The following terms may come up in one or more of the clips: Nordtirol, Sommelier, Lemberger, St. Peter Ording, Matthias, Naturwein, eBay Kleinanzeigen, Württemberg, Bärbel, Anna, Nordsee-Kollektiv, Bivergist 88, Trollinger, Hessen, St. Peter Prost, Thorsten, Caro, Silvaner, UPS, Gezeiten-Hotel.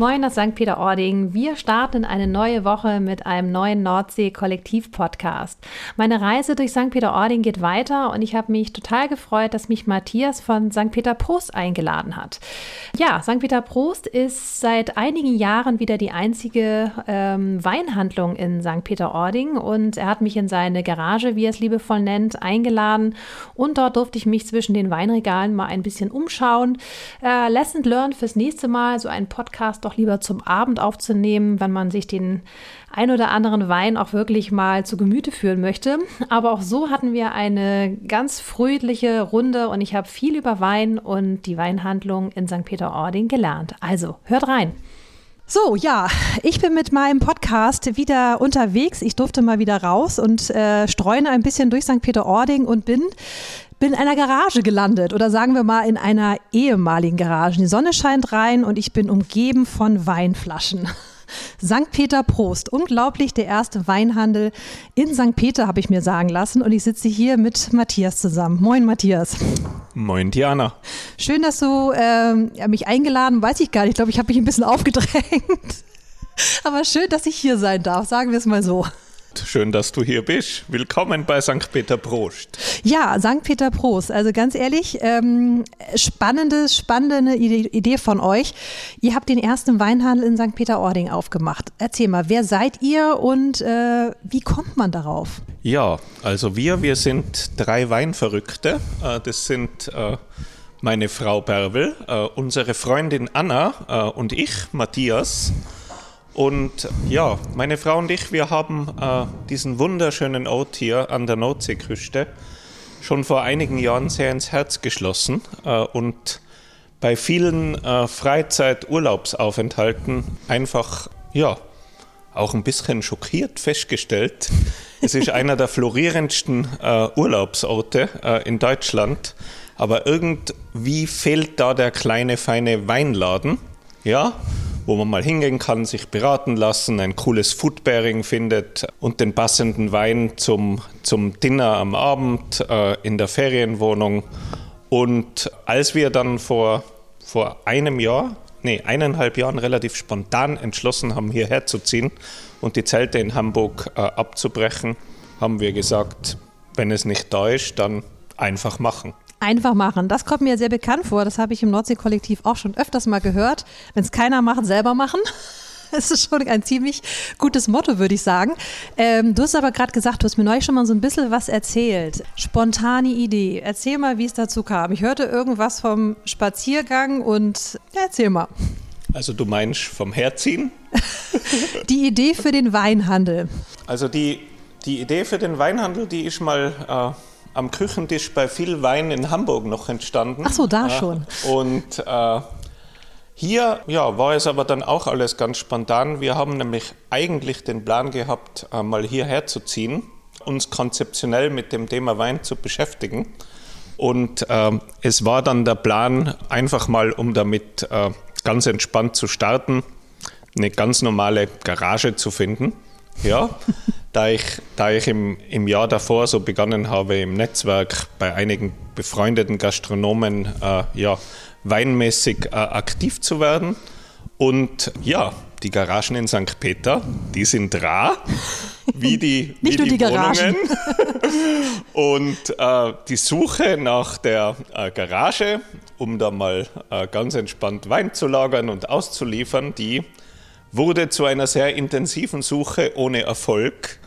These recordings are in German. Moin aus St. Peter Ording. Wir starten eine neue Woche mit einem neuen Nordsee-Kollektiv-Podcast. Meine Reise durch St. Peter Ording geht weiter und ich habe mich total gefreut, dass mich Matthias von St. Peter Prost eingeladen hat. Ja, St. Peter Prost ist seit einigen Jahren wieder die einzige Weinhandlung in St. Peter Ording und er hat mich in seine Garage, wie er es liebevoll nennt, eingeladen und dort durfte ich mich zwischen den Weinregalen mal ein bisschen umschauen. Lesson learned fürs nächste Mal, so einen Podcast doch lieber zum Abend aufzunehmen, wenn man sich den ein oder anderen Wein auch wirklich mal zu Gemüte führen möchte. Aber auch so hatten wir eine ganz fröhliche Runde und ich habe viel über Wein und die Weinhandlung in St. Peter Ording gelernt. Also hört rein! So, ja, ich bin mit meinem Podcast wieder unterwegs. Ich durfte mal wieder raus und streune ein bisschen durch St. Peter Ording und bin in einer Garage gelandet oder sagen wir mal in einer ehemaligen Garage. Die Sonne scheint rein und ich bin umgeben von Weinflaschen. St. Peter Prost. Unglaublich, der erste Weinhandel in St. Peter, habe ich mir sagen lassen. Und ich sitze hier mit Matthias zusammen. Moin, Matthias. Moin, Diana. Schön, dass du mich eingeladen, weiß ich gar nicht. Ich glaube, ich habe mich ein bisschen aufgedrängt. Aber schön, dass ich hier sein darf, sagen wir es mal so. Schön, dass du hier bist. Willkommen bei St. Peter Prost. Ja, St. Peter Prost. Also ganz ehrlich, spannende Idee von euch. Ihr habt den ersten Weinhandel in St. Peter Ording aufgemacht. Erzähl mal, wer seid ihr und wie kommt man darauf? Ja, also wir sind drei Weinverrückte. Das sind meine Frau Bärbel, unsere Freundin Anna und ich, Matthias. Und ja, meine Frau und ich, wir haben diesen wunderschönen Ort hier an der Nordseeküste schon vor einigen Jahren sehr ins Herz geschlossen und bei vielen Freizeit-Urlaubsaufenthalten einfach, ja, auch ein bisschen schockiert festgestellt. Es ist einer der florierendsten Urlaubsorte in Deutschland, aber irgendwie fehlt da der kleine, feine Weinladen, ja, wo man mal hingehen kann, sich beraten lassen, ein cooles Foodpairing findet und den passenden Wein zum Dinner am Abend in der Ferienwohnung. Und als wir dann eineinhalb Jahren relativ spontan entschlossen haben, hierher zu ziehen und die Zelte in Hamburg abzubrechen, haben wir gesagt, wenn es nicht da ist, dann einfach machen. Einfach machen. Das kommt mir sehr bekannt vor. Das habe ich im Nordsee-Kollektiv auch schon öfters mal gehört. Wenn es keiner macht, selber machen. Das ist schon ein ziemlich gutes Motto, würde ich sagen. Du hast aber gerade gesagt, du hast mir neulich schon mal so ein bisschen was erzählt. Spontane Idee. Erzähl mal, wie es dazu kam. Ich hörte irgendwas vom Spaziergang und ja, erzähl mal. Also du meinst vom Herziehen? Die Idee für den Weinhandel. Also die Idee für den Weinhandel, die ist mal am Küchentisch bei viel Wein in Hamburg noch entstanden. Ach so, da schon. Und hier war es aber dann auch alles ganz spontan. Wir haben nämlich eigentlich den Plan gehabt, mal hierher zu ziehen, uns konzeptionell mit dem Thema Wein zu beschäftigen. Und es war dann der Plan, einfach mal, um damit ganz entspannt zu starten, eine ganz normale Garage zu finden. Ja, da ich im Jahr davor so begonnen habe, im Netzwerk bei einigen befreundeten Gastronomen weinmäßig aktiv zu werden. Und ja, die Garagen in St. Peter, die sind rar, wie die Wohnungen. Und die Suche nach der Garage, um da mal ganz entspannt Wein zu lagern und auszuliefern, die wurde zu einer sehr intensiven Suche ohne Erfolg,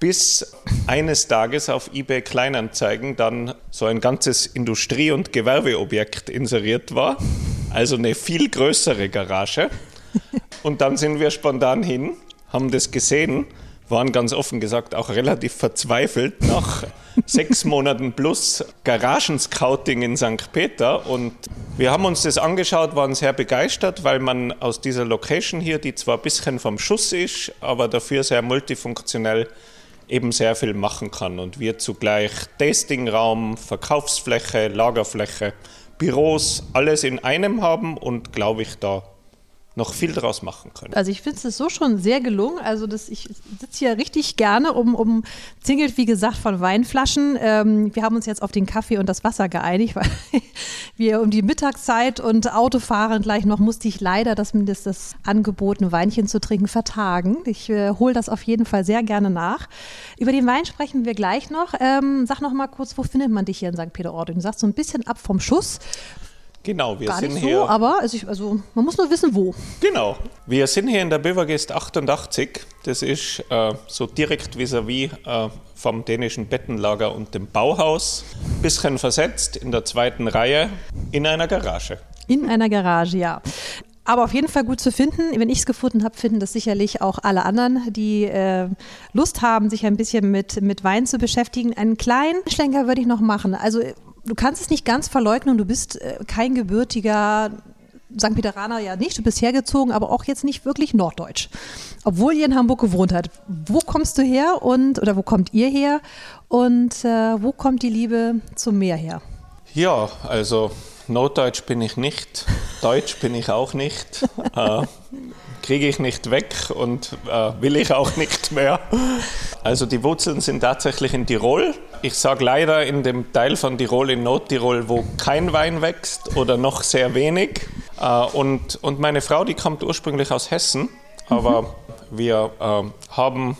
bis eines Tages auf eBay Kleinanzeigen dann so ein ganzes Industrie- und Gewerbeobjekt inseriert war, also eine viel größere Garage. Und dann sind wir spontan hin, haben das gesehen, waren ganz offen gesagt auch relativ verzweifelt nach 6 Monaten plus Garagen-Scouting in St. Peter. Und wir haben uns das angeschaut, waren sehr begeistert, weil man aus dieser Location hier, die zwar ein bisschen vom Schuss ist, aber dafür sehr multifunktionell eben sehr viel machen kann. Und wir zugleich Tastingraum, Verkaufsfläche, Lagerfläche, Büros, alles in einem haben und glaube ich da noch viel draus machen können. Also ich finde es so schon sehr gelungen. Also das, ich sitze hier richtig gerne umzingelt, wie gesagt, von Weinflaschen. Wir haben uns jetzt auf den Kaffee und das Wasser geeinigt, weil wir um die Mittagszeit und Autofahren gleich noch musste ich leider das angebotene Weinchen zu trinken vertagen. Ich hole das auf jeden Fall sehr gerne nach. Über den Wein sprechen wir gleich noch. Sag noch mal kurz, wo findet man dich hier in St. Peter Ording? Du sagst so ein bisschen ab vom Schuss. Genau, wir sind hier. Gar nicht so, aber also man muss nur wissen, wo. Genau. Wir sind hier in der Bivergist 88. Das ist so direkt vis-à-vis vom dänischen Bettenlager und dem Bauhaus. Bisschen versetzt in der zweiten Reihe in einer Garage. In einer Garage, ja. Aber auf jeden Fall gut zu finden. Wenn ich es gefunden habe, finden das sicherlich auch alle anderen, die Lust haben, sich ein bisschen mit Wein zu beschäftigen. Einen kleinen Schlenker würde ich noch machen. Also du kannst es nicht ganz verleugnen, du bist kein gebürtiger St. Peteraner, ja nicht, du bist hergezogen, aber auch jetzt nicht wirklich norddeutsch, obwohl ihr in Hamburg gewohnt habt. Wo kommst du her oder wo kommt ihr her und wo kommt die Liebe zum Meer her? Ja, also norddeutsch bin ich nicht, deutsch bin ich auch nicht, kriege ich nicht weg und will ich auch nicht mehr. Also die Wurzeln sind tatsächlich in Tirol. Ich sage leider in dem Teil von Tirol, in Nordtirol, wo kein Wein wächst oder noch sehr wenig. Und meine Frau, die kommt ursprünglich aus Hessen, aber wir haben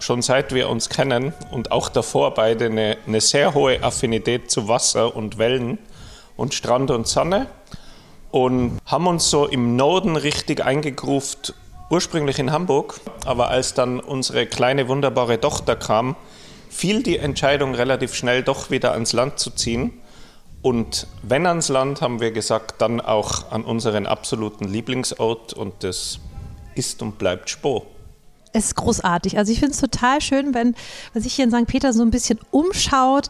schon seit wir uns kennen und auch davor beide eine sehr hohe Affinität zu Wasser und Wellen und Strand und Sonne. Und haben uns so im Norden richtig eingegroovt, ursprünglich in Hamburg. Aber als dann unsere kleine, wunderbare Tochter kam, fiel die Entscheidung relativ schnell doch wieder ans Land zu ziehen. Und wenn ans Land, haben wir gesagt, dann auch an unseren absoluten Lieblingsort. Und das ist und bleibt Spo. Es ist großartig. Also ich finde es total schön, wenn man sich hier in St. Peter so ein bisschen umschaut,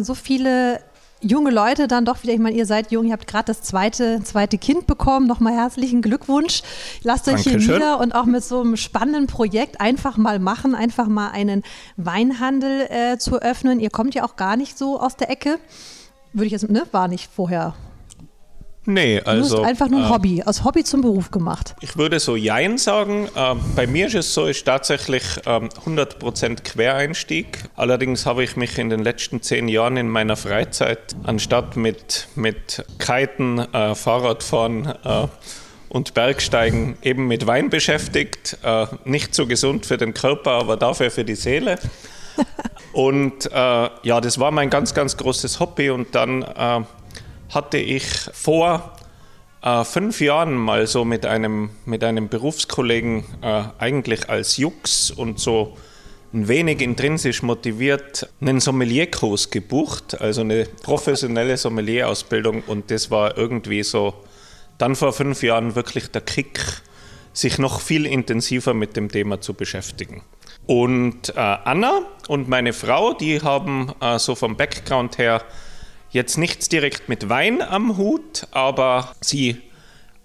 so viele junge Leute dann doch wieder, ich meine, ihr seid jung, ihr habt gerade das zweite Kind bekommen, nochmal herzlichen Glückwunsch. Lasst euch Dankeschön. Hier nieder und auch mit so einem spannenden Projekt einfach mal machen, einfach mal einen Weinhandel zu öffnen. Ihr kommt ja auch gar nicht so aus der Ecke, würde ich jetzt, ne, war nicht vorher. Nee, also. Du hast einfach nur ein Hobby, aus Hobby zum Beruf gemacht. Ich würde so jein sagen. Bei mir ist es so, ist tatsächlich 100% Quereinstieg. Allerdings habe ich mich in den letzten 10 Jahren in meiner Freizeit, anstatt mit Kiten, Fahrradfahren und Bergsteigen, eben mit Wein beschäftigt. Nicht so gesund für den Körper, aber dafür für die Seele. Und ja, das war mein ganz, ganz großes Hobby. Und dann hatte ich vor 5 Jahren mal so mit einem Berufskollegen eigentlich als Jux und so ein wenig intrinsisch motiviert einen Sommelierkurs gebucht, also eine professionelle Sommelierausbildung, und das war irgendwie so dann vor 5 Jahren wirklich der Kick, sich noch viel intensiver mit dem Thema zu beschäftigen. Und Anna und meine Frau, die haben so vom Background her jetzt nichts direkt mit Wein am Hut, aber sie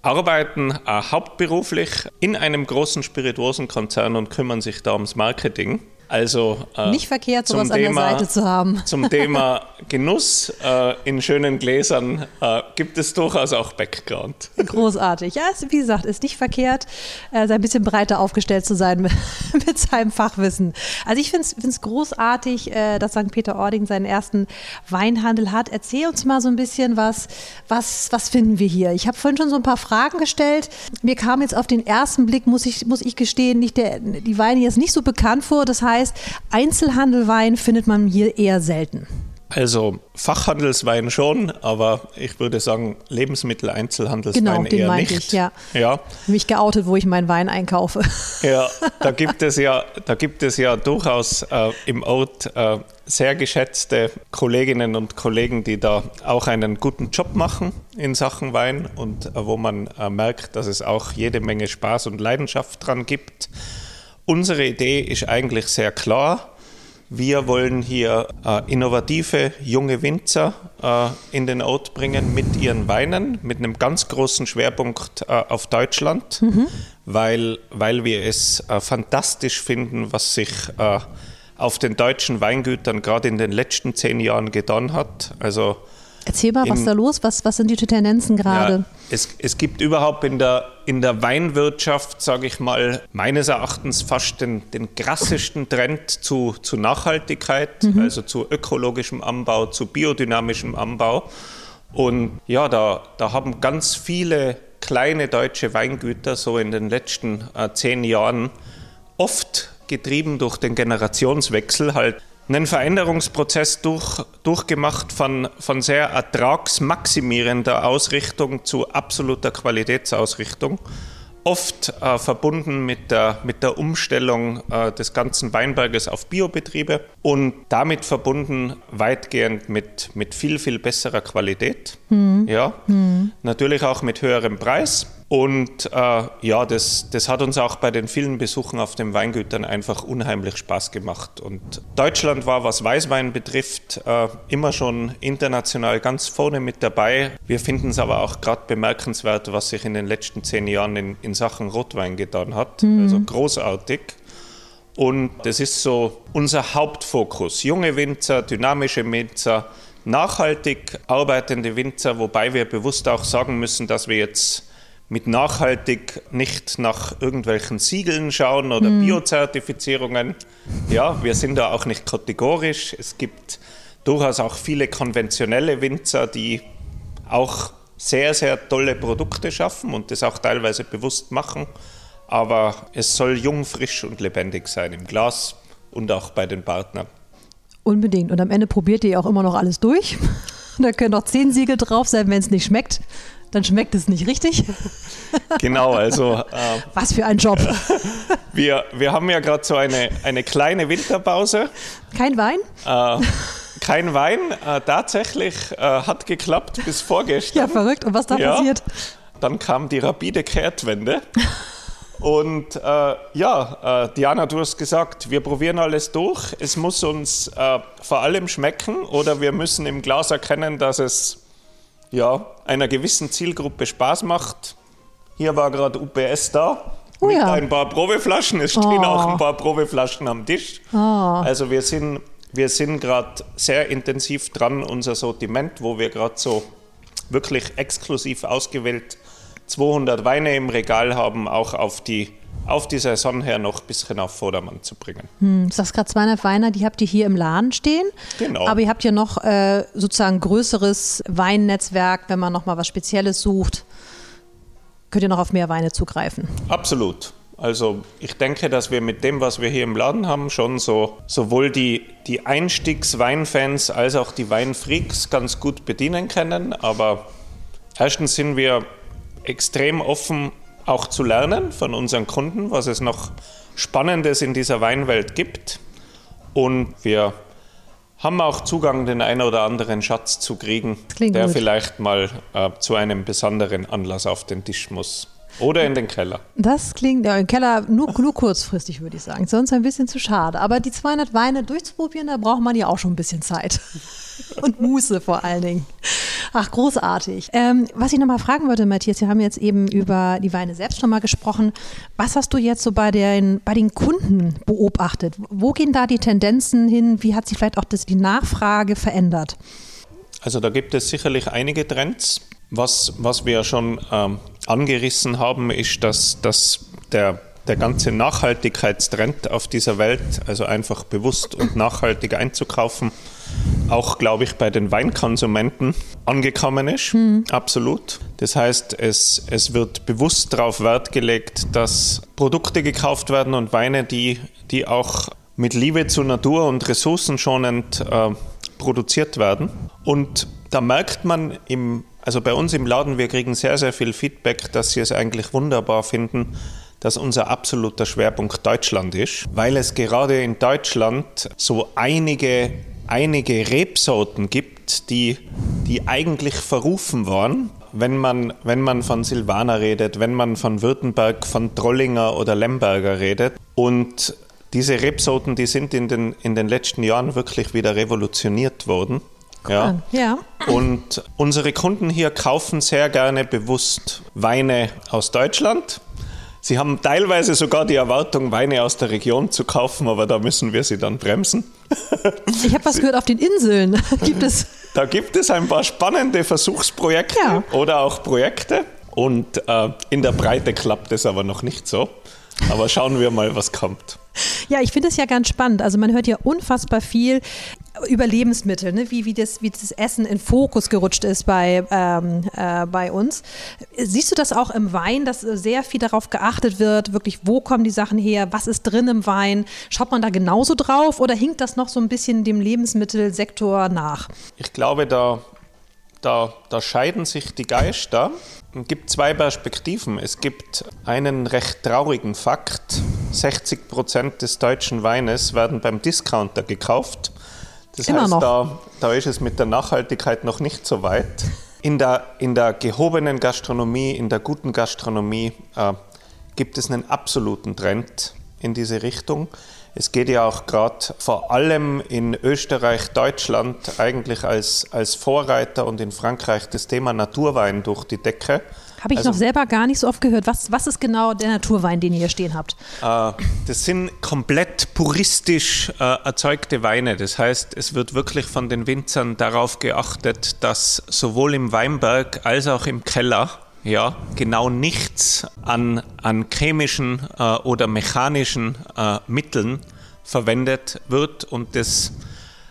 arbeiten hauptberuflich in einem großen Spirituosenkonzern und kümmern sich da ums Marketing. Also nicht verkehrt, sowas an der Seite zu haben. Zum Thema Genuss in schönen Gläsern gibt es durchaus auch Background. Großartig. Ja, wie gesagt, ist nicht verkehrt, ein bisschen breiter aufgestellt zu sein mit seinem Fachwissen. Also ich finde es großartig, dass St. Peter Ording seinen ersten Weinhandel hat. Erzähl uns mal so ein bisschen, was finden wir hier? Ich habe vorhin schon so ein paar Fragen gestellt. Mir kam jetzt auf den ersten Blick, muss ich gestehen, die Weine jetzt nicht so bekannt vor. Das heißt, Einzelhandelwein findet man hier eher selten. Also Fachhandelswein schon, aber ich würde sagen Lebensmitteleinzelhandelswein eher nicht. Genau, den meinte ich, ja. Ja. Mich geoutet, wo ich meinen Wein einkaufe. Ja, da gibt es ja durchaus im Ort sehr geschätzte Kolleginnen und Kollegen, die da auch einen guten Job machen in Sachen Wein und wo man merkt, dass es auch jede Menge Spaß und Leidenschaft dran gibt. Unsere Idee ist eigentlich sehr klar. Wir wollen hier innovative, junge Winzer in den Ort bringen mit ihren Weinen, mit einem ganz großen Schwerpunkt auf Deutschland, weil wir es fantastisch finden, was sich auf den deutschen Weingütern gerade in den letzten 10 Jahren getan hat. Also Erzähl mal, was ist da los? Was sind die Tendenzen gerade? Ja, es gibt überhaupt in der Weinwirtschaft, sage ich mal, meines Erachtens fast den krassesten Trend zu Nachhaltigkeit, also zu ökologischem Anbau, zu biodynamischem Anbau. Und ja, da haben ganz viele kleine deutsche Weingüter so in den letzten 10 Jahren oft getrieben durch den Generationswechsel halt einen Veränderungsprozess durchgemacht von sehr ertragsmaximierender Ausrichtung zu absoluter Qualitätsausrichtung. Oft verbunden mit der Umstellung des ganzen Weinberges auf Biobetriebe und damit verbunden weitgehend mit viel, viel besserer Qualität. Ja. Natürlich auch mit höherem Preis. Und ja, das hat uns auch bei den vielen Besuchen auf den Weingütern einfach unheimlich Spaß gemacht. Und Deutschland war, was Weißwein betrifft, immer schon international ganz vorne mit dabei. Wir finden es aber auch gerade bemerkenswert, was sich in den letzten 10 Jahren in Sachen Rotwein getan hat. Also großartig. Und das ist so unser Hauptfokus. Junge Winzer, dynamische Winzer, nachhaltig arbeitende Winzer, wobei wir bewusst auch sagen müssen, dass wir jetzt mit nachhaltig nicht nach irgendwelchen Siegeln schauen oder Biozertifizierungen. Ja, wir sind da auch nicht kategorisch. Es gibt durchaus auch viele konventionelle Winzer, die auch sehr, sehr tolle Produkte schaffen und das auch teilweise bewusst machen. Aber es soll jung, frisch und lebendig sein im Glas und auch bei den Partnern. Unbedingt. Und am Ende probiert ihr auch immer noch alles durch. Da können noch 10 Siegel drauf sein, wenn es nicht schmeckt. Dann schmeckt es nicht richtig. Genau, also... was für ein Job. Wir haben ja gerade so eine kleine Winterpause. Kein Wein? Kein Wein. Tatsächlich hat geklappt bis vorgestern. Ja, verrückt. Und was da passiert? Dann kam die rapide Kehrtwende. Und Diana, du hast gesagt, wir probieren alles durch. Es muss uns vor allem schmecken oder wir müssen im Glas erkennen, dass es... ja, einer gewissen Zielgruppe Spaß macht. Hier war gerade UPS da mit ein paar Probeflaschen. Es stehen auch ein paar Probeflaschen am Tisch. Also wir sind gerade sehr intensiv dran, unser Sortiment, wo wir gerade so wirklich exklusiv ausgewählt 200 Weine im Regal haben, auch auf die Saison her noch ein bisschen auf Vordermann zu bringen. Du sagst gerade 200 Weine, die habt ihr hier im Laden stehen. Genau. Aber ihr habt ja noch sozusagen größeres Weinnetzwerk, wenn man nochmal was Spezielles sucht, könnt ihr noch auf mehr Weine zugreifen. Absolut. Also ich denke, dass wir mit dem, was wir hier im Laden haben, schon so sowohl die Einstiegsweinfans als auch die Weinfreaks ganz gut bedienen können. Aber erstens sind wir extrem offen, auch zu lernen von unseren Kunden, was es noch Spannendes in dieser Weinwelt gibt. Und wir haben auch Zugang, den einen oder anderen Schatz zu kriegen, der gut vielleicht mal zu einem besonderen Anlass auf den Tisch muss. Oder in den Keller. Das klingt, ja, im Keller nur kurzfristig, würde ich sagen. Sonst ein bisschen zu schade. Aber die 200 Weine durchzuprobieren, da braucht man ja auch schon ein bisschen Zeit. Und Muße vor allen Dingen. Ach, großartig. Was ich nochmal fragen wollte, Matthias, wir haben jetzt eben über die Weine selbst schon mal gesprochen. Was hast du jetzt so bei den Kunden beobachtet? Wo gehen da die Tendenzen hin? Wie hat sich vielleicht auch die Nachfrage verändert? Also da gibt es sicherlich einige Trends. Was wir schon angerissen haben, ist, dass der ganze Nachhaltigkeitstrend auf dieser Welt, also einfach bewusst und nachhaltig einzukaufen, auch, glaube ich, bei den Weinkonsumenten angekommen ist. Absolut. Das heißt, es wird bewusst darauf Wert gelegt, dass Produkte gekauft werden und Weine, die auch mit Liebe zur Natur und ressourcenschonend produziert werden. Und da merkt man also bei uns im Laden, wir kriegen sehr, sehr viel Feedback, dass sie es eigentlich wunderbar finden, dass unser absoluter Schwerpunkt Deutschland ist, weil es gerade in Deutschland so einige Rebsorten gibt, die eigentlich verrufen waren. Wenn man von Silvaner redet, wenn man von Württemberg, von Trollinger oder Lemberger redet. Und diese Rebsorten, die sind in den letzten Jahren wirklich wieder revolutioniert worden. Ja. Ja. Und unsere Kunden hier kaufen sehr gerne bewusst Weine aus Deutschland, Sie haben teilweise sogar die Erwartung, Weine aus der Region zu kaufen, aber da müssen wir sie dann bremsen. Ich habe was gehört, auf den Inseln gibt es. Da gibt es ein paar spannende Versuchsprojekte oder auch Projekte. Und in der Breite klappt es aber noch nicht so. Aber schauen wir mal, was kommt. Ja, ich finde es ja ganz spannend. Also man hört ja unfassbar viel über Lebensmittel, ne? Wie das Essen in Fokus gerutscht ist bei uns. Siehst du das auch im Wein, dass sehr viel darauf geachtet wird, wirklich, wo kommen die Sachen her, was ist drin im Wein? Schaut man da genauso drauf oder hinkt das noch so ein bisschen dem Lebensmittelsektor nach? Ich glaube, da scheiden sich die Geister. Es gibt zwei Perspektiven. Es gibt einen recht traurigen Fakt. 60% des deutschen Weines werden beim Discounter gekauft. Das heißt, da ist es mit der Nachhaltigkeit noch nicht so weit. In der gehobenen Gastronomie, in der guten Gastronomie gibt es einen absoluten Trend in diese Richtung. Es geht ja auch gerade vor allem in Österreich, Deutschland eigentlich als Vorreiter und in Frankreich das Thema Naturwein durch die Decke. Habe ich noch selber gar nicht so oft gehört. Was ist genau der Naturwein, den ihr hier stehen habt? Das sind komplett puristisch erzeugte Weine. Das heißt, es wird wirklich von den Winzern darauf geachtet, dass sowohl im Weinberg als auch im Keller genau nichts an chemischen oder mechanischen Mitteln verwendet wird, und das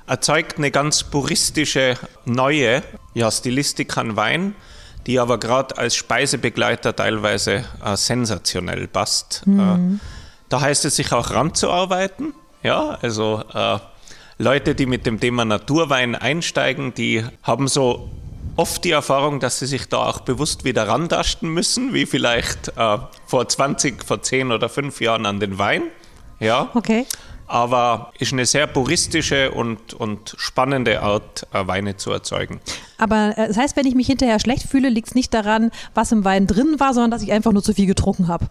erzeugt eine ganz puristische neue Stilistik an Wein, die aber gerade als Speisebegleiter teilweise sensationell passt. Da heißt es, sich auch ranzuarbeiten, Leute, die mit dem Thema Naturwein einsteigen, die haben so oft die Erfahrung, dass sie sich da auch bewusst wieder rantasten müssen, wie vielleicht vor 10 oder 5 Jahren an den Wein. Ja. Okay. Aber ist eine sehr puristische und spannende Art, Weine zu erzeugen. Aber das heißt, wenn ich mich hinterher schlecht fühle, liegt es nicht daran, was im Wein drin war, sondern dass ich einfach nur zu viel getrunken habe.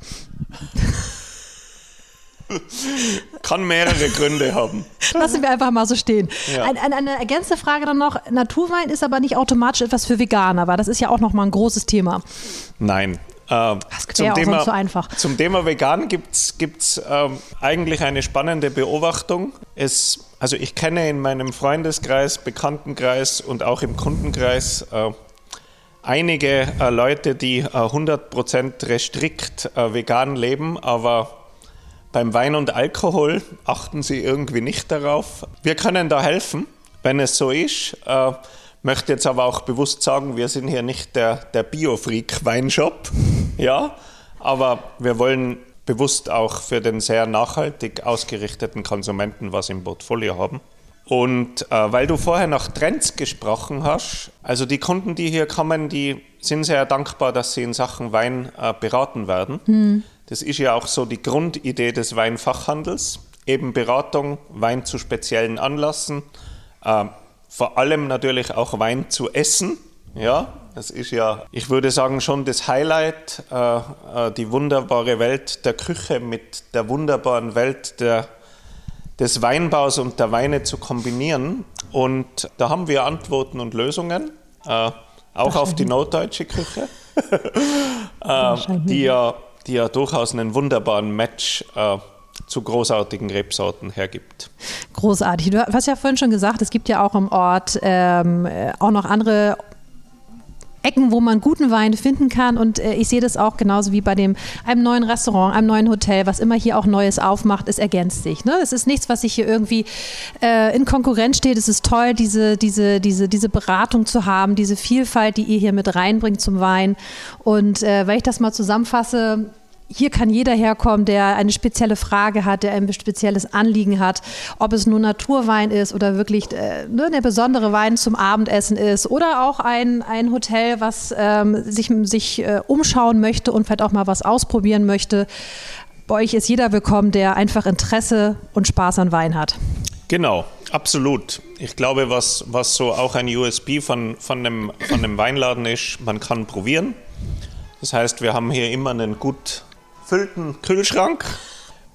Kann mehrere Gründe haben. Lassen wir einfach mal so stehen. Ja. Eine ergänzende Frage dann noch. Naturwein ist aber nicht automatisch etwas für Veganer, weil das ist ja auch nochmal ein großes Thema. Nein. Das klingt ja auch sonst so einfach. Zum Thema Vegan gibt's eigentlich eine spannende Beobachtung. Ich kenne in meinem Freundeskreis, Bekanntenkreis und auch im Kundenkreis einige Leute, die 100% restrikt vegan leben, aber beim Wein und Alkohol achten sie irgendwie nicht darauf. Wir können da helfen, wenn es so ist. Ich möchte jetzt aber auch bewusst sagen, wir sind hier nicht der Bio-Freak-Weinshop. Ja, aber wir wollen bewusst auch für den sehr nachhaltig ausgerichteten Konsumenten was im Portfolio haben. Und weil du vorher nach Trends gesprochen hast, also die Kunden, die hier kommen, die sind sehr dankbar, dass sie in Sachen Wein beraten werden. Das ist ja auch so die Grundidee des Weinfachhandels, eben Beratung, Wein zu speziellen Anlässen, vor allem natürlich auch Wein zu essen. Ja, das ist ja, ich würde sagen, schon das Highlight, die wunderbare Welt der Küche mit der wunderbaren Welt des Weinbaus und der Weine zu kombinieren. Und da haben wir Antworten und Lösungen, auch auf die norddeutsche Küche, die ja durchaus einen wunderbaren Match zu großartigen Rebsorten hergibt. Großartig. Du hast ja vorhin schon gesagt, es gibt ja auch im Ort auch noch andere Ecken, wo man guten Wein finden kann, und ich sehe das auch genauso wie bei einem neuen Restaurant, einem neuen Hotel, was immer hier auch Neues aufmacht, es ergänzt sich. Ne? Es ist nichts, was sich hier irgendwie in Konkurrenz steht. Es ist toll, diese Beratung zu haben, diese Vielfalt, die ihr hier mit reinbringt zum Wein. Und wenn ich das mal zusammenfasse, hier kann jeder herkommen, der eine spezielle Frage hat, der ein spezielles Anliegen hat, ob es nur Naturwein ist oder wirklich der besondere Wein zum Abendessen ist oder auch ein Hotel, was sich umschauen möchte und vielleicht auch mal was ausprobieren möchte. Bei euch ist jeder willkommen, der einfach Interesse und Spaß an Wein hat. Genau, absolut. Ich glaube, was so auch ein USP von einem Weinladen ist, man kann probieren. Das heißt, wir haben hier immer einen gut gefüllten Kühlschrank,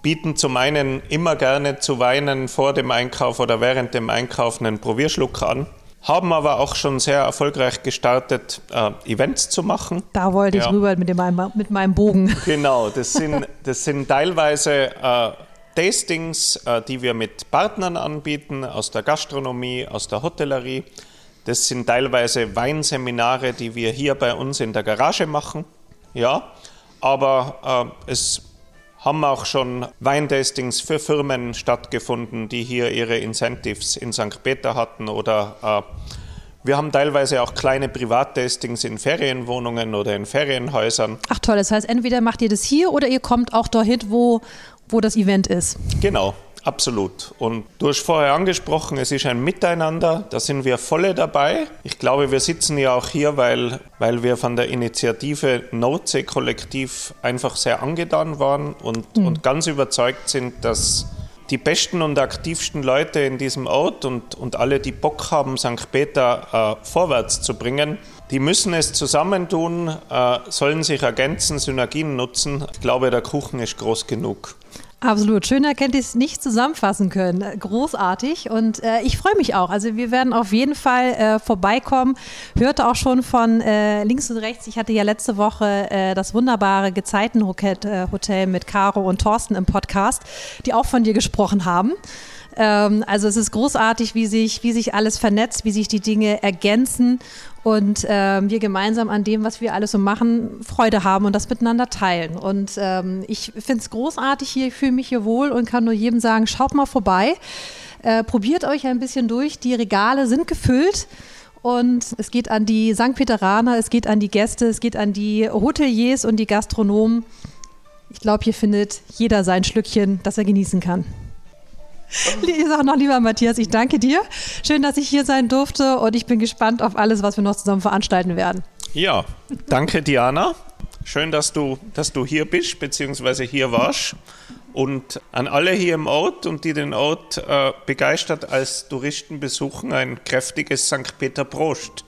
bieten zum einen immer gerne zu Weinen vor dem Einkauf oder während dem Einkauf einen Probierschluck an. haben aber auch schon sehr erfolgreich gestartet, Events zu machen. Da wollte ich rüber mit meinem Bogen. Genau, das sind teilweise Tastings, die wir mit Partnern anbieten, aus der Gastronomie, aus der Hotellerie. Das sind teilweise Weinseminare, die wir hier bei uns in der Garage machen. Ja, aber es haben auch schon Weintastings für Firmen stattgefunden, die hier ihre Incentives in St. Peter hatten. Oder wir haben teilweise auch kleine Privattastings in Ferienwohnungen oder in Ferienhäusern. Ach toll, das heißt, entweder macht ihr das hier oder ihr kommt auch dorthin, wo das Event ist. Genau, absolut. Und du hast vorher angesprochen, es ist ein Miteinander, da sind wir volle dabei. Ich glaube, wir sitzen ja auch hier, weil wir von der Initiative Nordsee-Kollektiv einfach sehr angetan waren und ganz überzeugt sind, dass die besten und aktivsten Leute in diesem Ort und alle, die Bock haben, St. Peter vorwärts zu bringen, die müssen es zusammentun, sollen sich ergänzen, Synergien nutzen. Ich glaube, der Kuchen ist groß genug. Absolut. Schöner könnte ich es nicht zusammenfassen können. Großartig. Und ich freue mich auch. Also wir werden auf jeden Fall vorbeikommen. Hörte auch schon von links und rechts. Ich hatte ja letzte Woche das wunderbare Gezeiten-Hotel mit Caro und Thorsten im Podcast, die auch von dir gesprochen haben. Also es ist großartig, wie sich alles vernetzt, wie sich die Dinge ergänzen und wir gemeinsam an dem, was wir alles so machen, Freude haben und das miteinander teilen. Und ich finde es großartig hier, ich fühle mich hier wohl und kann nur jedem sagen, schaut mal vorbei, probiert euch ein bisschen durch, die Regale sind gefüllt. Und es geht an die St. Peteraner, es geht an die Gäste, es geht an die Hoteliers und die Gastronomen. Ich glaube, hier findet jeder sein Schlückchen, das er genießen kann. Ich sage noch, lieber Matthias, ich danke dir. Schön, dass ich hier sein durfte und ich bin gespannt auf alles, was wir noch zusammen veranstalten werden. Ja, danke Diana. Schön, dass du hier bist, beziehungsweise hier warst. Und an alle hier im Ort und die den Ort begeistert als Touristen besuchen, ein kräftiges St. Peter Prost.